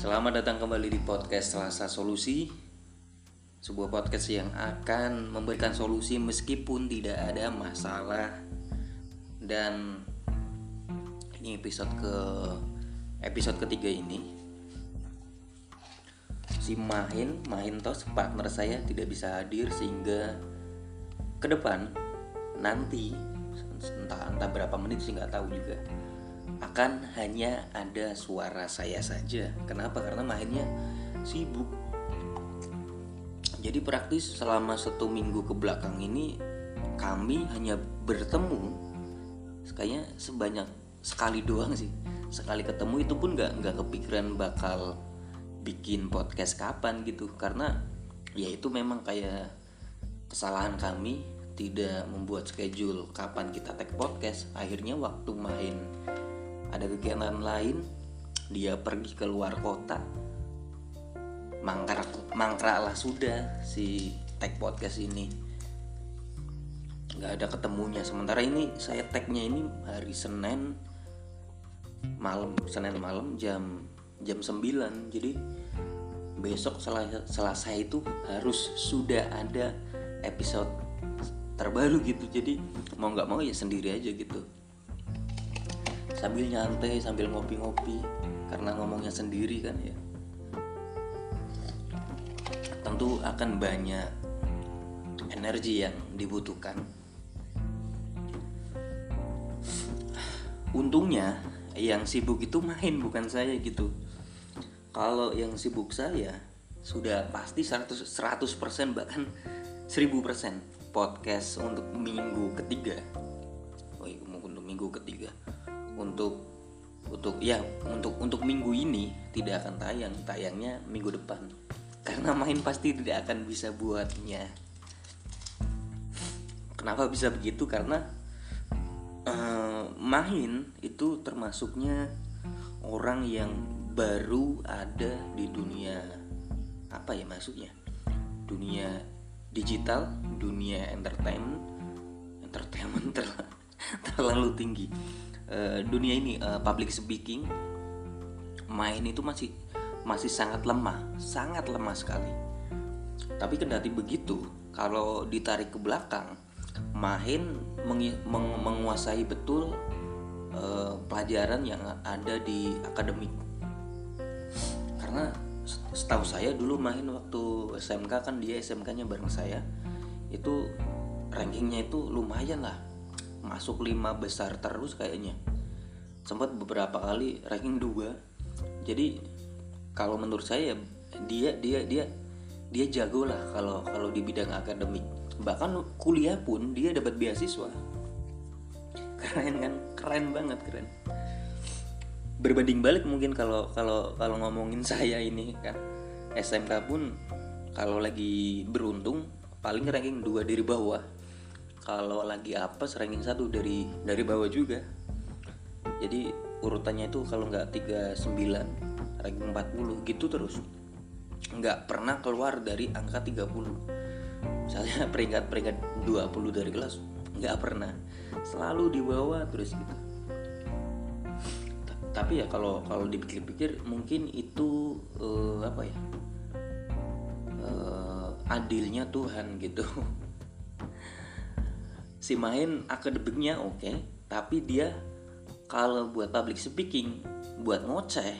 Selamat datang kembali di podcast Selasa Solusi, sebuah podcast yang akan memberikan solusi meskipun tidak ada masalah. Dan ini episode ketiga ini si Mahintos, partner saya, tidak bisa hadir sehingga ke depan nanti entah berapa menit sih nggak tahu juga akan hanya ada suara saya saja. Kenapa? Karena mainnya sibuk. Jadi praktis selama 1 minggu ke belakang ini kami hanya bertemu kayaknya sebanyak sekali doang sih. Sekali ketemu itu pun nggak kepikiran bakal bikin podcast kapan gitu, karena ya itu memang kayak kesalahan kami tidak membuat schedule kapan kita take podcast. Akhirnya waktu main ada kegiatan lain, dia pergi ke luar kota, mangkraklah sudah si take podcast ini, nggak ada ketemunya. Sementara ini saya tagnya ini hari Senin malam jam 9. Jadi besok Selasa itu harus sudah ada episode terbaru gitu. Jadi mau nggak mau ya sendiri aja gitu, sambil nyantai, sambil ngopi-ngopi, karena ngomongnya sendiri kan ya. Tentu akan banyak energi yang dibutuhkan. Untungnya yang sibuk itu main, bukan saya gitu. Kalau yang sibuk saya sudah pasti 100% bahkan 1000% podcast untuk minggu ketiga. Untuk minggu ini tidak akan tayangnya minggu depan. Karena main pasti tidak akan bisa buatnya. Kenapa bisa begitu? Karena main itu termasuknya orang yang baru ada di dunia, apa ya maksudnya, dunia digital, dunia entertainment terlalu tinggi. Dunia ini public speaking, main itu masih sangat lemah sekali. Tapi kendati begitu, kalau ditarik ke belakang, main menguasai betul pelajaran yang ada di akademik. Karena setahu saya dulu main waktu SMK, kan dia SMK-nya bareng saya, itu rankingnya itu lumayan lah, masuk 5 besar terus kayaknya, sempat beberapa kali ranking 2. Jadi kalau menurut saya dia jago lah kalau di bidang akademik. Bahkan kuliah pun dia dapat beasiswa. Keren kan? Keren banget. Berbanding balik mungkin kalau ngomongin saya ini kan, SMK pun kalau lagi beruntung paling ranking 2 dari bawah. Kalau lagi apes ranking 1 dari bawah juga. Jadi urutannya itu kalau nggak 39 ranking 40 gitu terus, nggak pernah keluar dari angka 30. Misalnya peringkat 20 dari kelas nggak pernah, selalu di bawah terus gitu. Tapi ya kalau dipikir-pikir mungkin itu adilnya Tuhan gitu. Si main akademiknya oke, tapi dia kalau buat public speaking, buat ngoceh,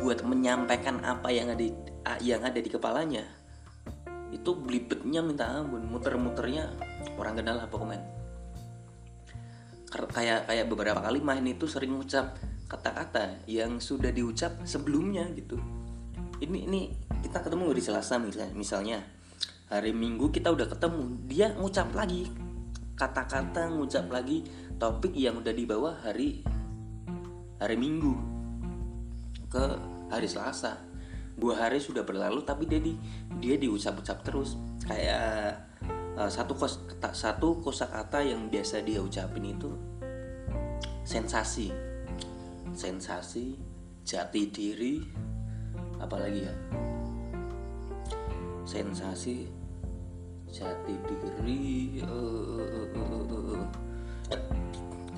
buat menyampaikan apa yang ada di kepalanya, itu blibetnya minta ampun, muter-muternya orang kenal apa komen. Kayak beberapa kali main itu sering ngucap kata-kata yang sudah diucap sebelumnya gitu. Ini kita ketemu hari Selasa misalnya. Hari Minggu kita udah ketemu, dia ngucap lagi kata-kata, ngucap lagi topik yang udah dibawa hari Minggu ke hari Selasa. 2 hari sudah berlalu tapi dia diucap-ucap terus. Kayak satu kosakata yang biasa dia ucapin itu sensasi, jati diri, apalagi ya, sensasi, jati diri,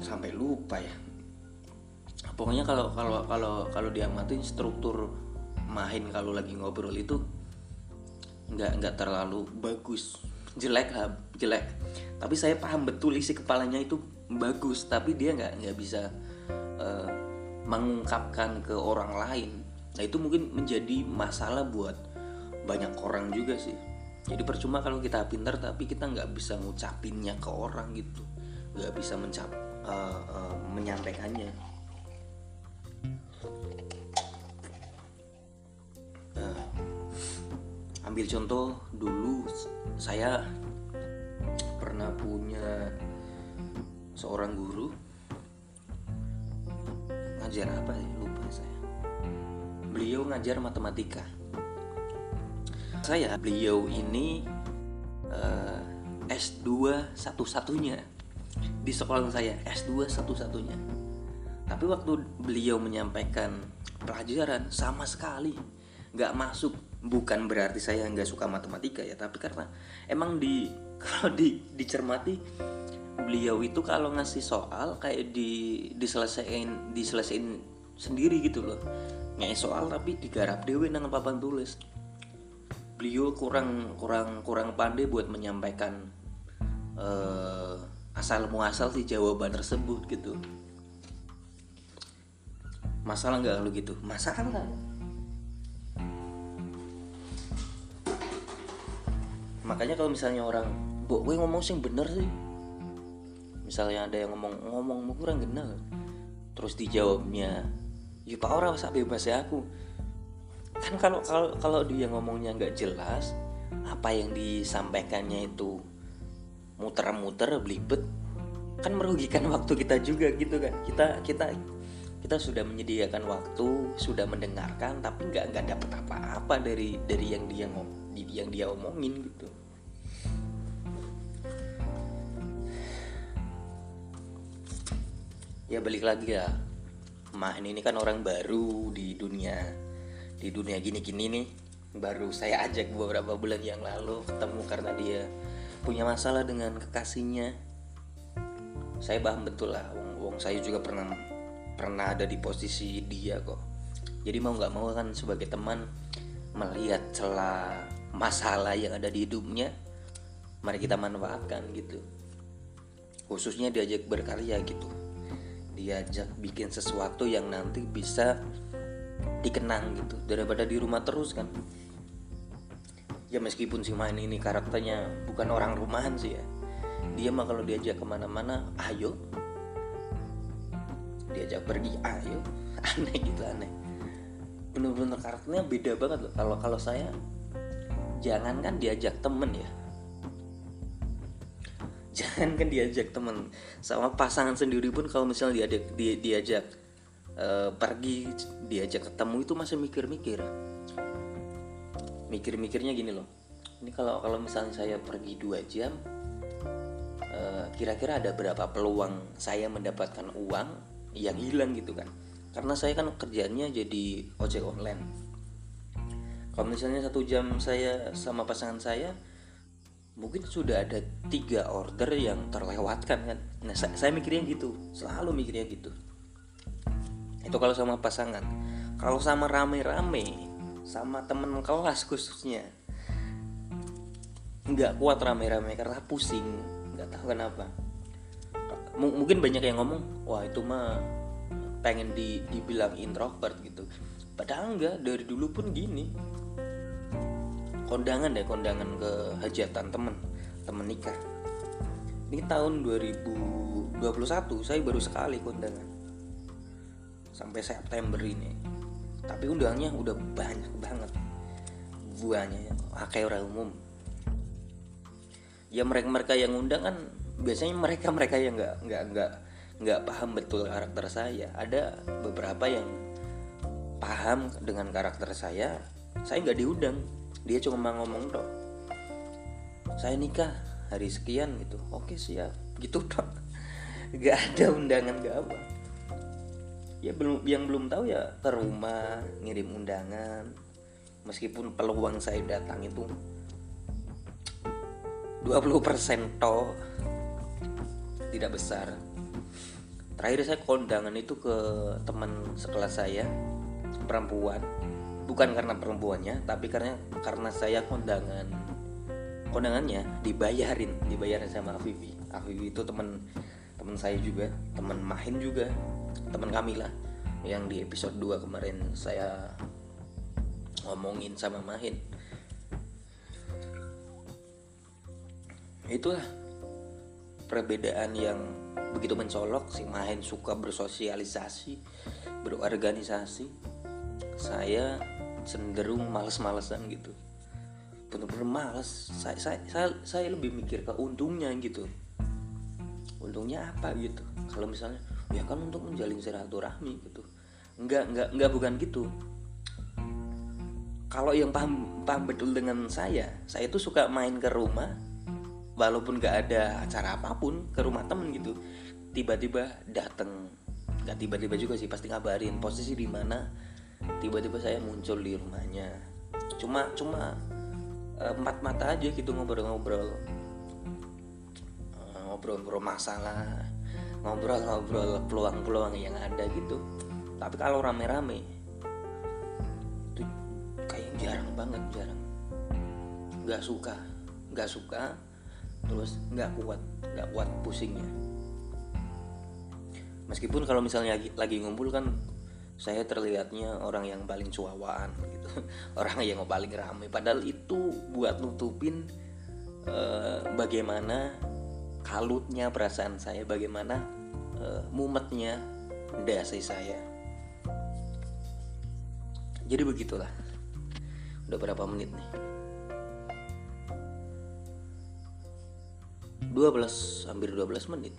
sampai lupa ya. Pokoknya kalau diamatin struktur Mahin kalau lagi ngobrol itu nggak terlalu bagus, jelek. Tapi saya paham betul isi kepalanya itu bagus, tapi dia nggak bisa mengungkapkan ke orang lain. Nah itu mungkin menjadi masalah buat banyak orang juga sih. Jadi percuma kalau kita pintar tapi kita nggak bisa ngucapinnya ke orang gitu, nggak bisa menyampaikannya. Ambil contoh dulu, saya pernah punya seorang guru ngajar apa ya, lupa saya. Beliau ngajar matematika. Beliau ini S2 satu-satunya di sekolah saya, S2 satu-satunya. Tapi waktu beliau menyampaikan pelajaran sama sekali nggak masuk. Bukan berarti saya nggak suka matematika ya, tapi karena emang dicermati beliau itu kalau ngasih soal kayak diselesain sendiri gitu loh, ngasih soal tapi digarap dewe nang papan tulis. Beliau kurang pandai buat menyampaikan asal muasal si jawaban tersebut gitu. Masalah nggak kalau gitu? Masalah. Makanya kalau misalnya orang, "Bok, gue ngomong sih bener sih." Misalnya ada yang ngomong kurang kenal, terus dijawabnya, "Ya Pak, orang sak bebas ya aku." Kan kalau dia ngomongnya nggak jelas, apa yang disampaikannya itu muter-muter, belibet, kan merugikan waktu kita juga gitu kan. Kita sudah menyediakan waktu, sudah mendengarkan, tapi nggak dapat apa-apa dari yang dia ngomong. Yang dia omongin gitu. Ya balik lagi ya, Mahin ini kan orang baru di dunia gini-gini nih. Baru saya ajak beberapa bulan yang lalu ketemu karena dia punya masalah dengan kekasihnya. Saya paham betul lah, wong saya juga pernah ada di posisi dia kok. Jadi mau nggak mau kan sebagai teman melihat celah masalah yang ada di hidupnya, mari kita manfaatkan gitu. Khususnya diajak berkarya gitu, diajak bikin sesuatu yang nanti bisa dikenang gitu, daripada di rumah terus kan. Ya meskipun si Main ini karakternya bukan orang rumahan sih ya, dia mah kalau diajak kemana-mana ayo, diajak pergi ayo, aneh. Bener-bener karakternya beda banget loh. Kalau saya jangankan diajak temen ya, jangankan diajak temen, sama pasangan sendiri pun kalau misalnya diajak pergi, diajak ketemu itu masih mikirnya gini loh, ini kalau misalnya saya pergi 2 jam, kira-kira ada berapa peluang saya mendapatkan uang yang hilang gitu kan. Karena saya kan kerjaannya jadi ojek online. Kalau misalnya 1 jam saya sama pasangan saya, mungkin sudah ada 3 order yang terlewatkan kan. Nah saya mikirnya gitu, selalu mikirnya gitu. Itu kalau sama pasangan. Kalau sama rame-rame, sama temen kelas khususnya, nggak kuat rame-rame karena pusing, nggak tahu kenapa. Mungkin banyak yang ngomong, "Wah itu mah pengen dibilang introvert gitu." Padahal enggak, dari dulu pun gini. Kondangan ke hajatan temen nikah. Ini tahun 2021 saya baru sekali kondangan, sampai September ini. Tapi undangnya udah banyak banget, buahnya kayak orang umum. Ya mereka yang undang kan biasanya mereka yang nggak paham betul karakter saya. Ada beberapa yang paham dengan karakter saya nggak diundang. Dia cuma ngomong dong, "Saya nikah hari sekian gitu." "Oke siap," gitu dong. Gak ada undangan, gak apa. Ya belum tahu ya, ke rumah ngirim undangan. Meskipun peluang saya datang itu 20% toh, tidak besar. Terakhir saya kondangan itu ke teman sekelas saya perempuan. bukan karena perempuannya, tapi karena saya kondangannya dibayarin sama Afivi. Afivi itu teman saya juga, teman Mahin juga, teman Kamila yang di episode 2 kemarin saya ngomongin sama Mahin. Itulah perbedaan yang begitu mencolok. Si Mahin suka bersosialisasi, berorganisasi. Saya cenderung malas-malasan gitu. Benar-benar malas. Saya lebih mikir ke untungnya gitu. Untungnya apa gitu? Kalau misalnya ya kan untuk menjalin silaturahmi gitu. Enggak bukan gitu. Kalau yang paham betul dengan saya itu suka main ke rumah walaupun gak ada acara apapun, ke rumah temen gitu. Tiba-tiba datang, gak tiba-tiba juga sih, pasti ngabarin posisi di mana. Tiba-tiba saya muncul di rumahnya. Cuma empat mata aja gitu, ngobrol-ngobrol masalah, ngobrol-ngobrol peluang-peluang yang ada gitu. Tapi kalau rame-rame itu kayak jarang banget. Gak suka. Terus gak kuat pusingnya. Meskipun kalau misalnya lagi ngumpul kan saya terlihatnya orang yang paling cuawaan gitu, orang yang paling ramai. Padahal itu buat nutupin bagaimana kalutnya perasaan saya, bagaimana mumetnya dasi saya. Jadi begitulah. Udah berapa menit nih? 12 menit.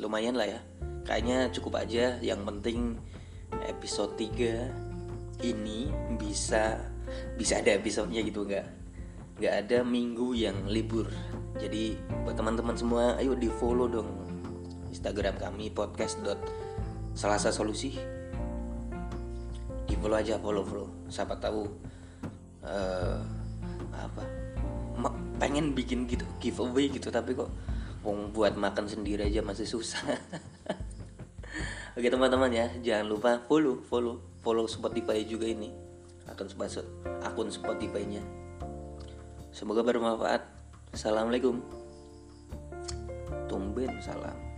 Lumayan lah ya. Kayaknya cukup aja. Yang penting episode 3 ini bisa ada episodenya gitu, nggak ada minggu yang libur. Jadi buat teman-teman semua, ayo di follow dong Instagram kami podcast.selasasolusi. Di follow aja, follow. Siapa tahu pengen bikin gitu giveaway gitu, tapi kok buat makan sendiri aja masih susah. Oke teman-teman ya, jangan lupa follow Spotify juga ini. Akun Spotify-nya. Semoga bermanfaat. Assalamualaikum. Tumben salam.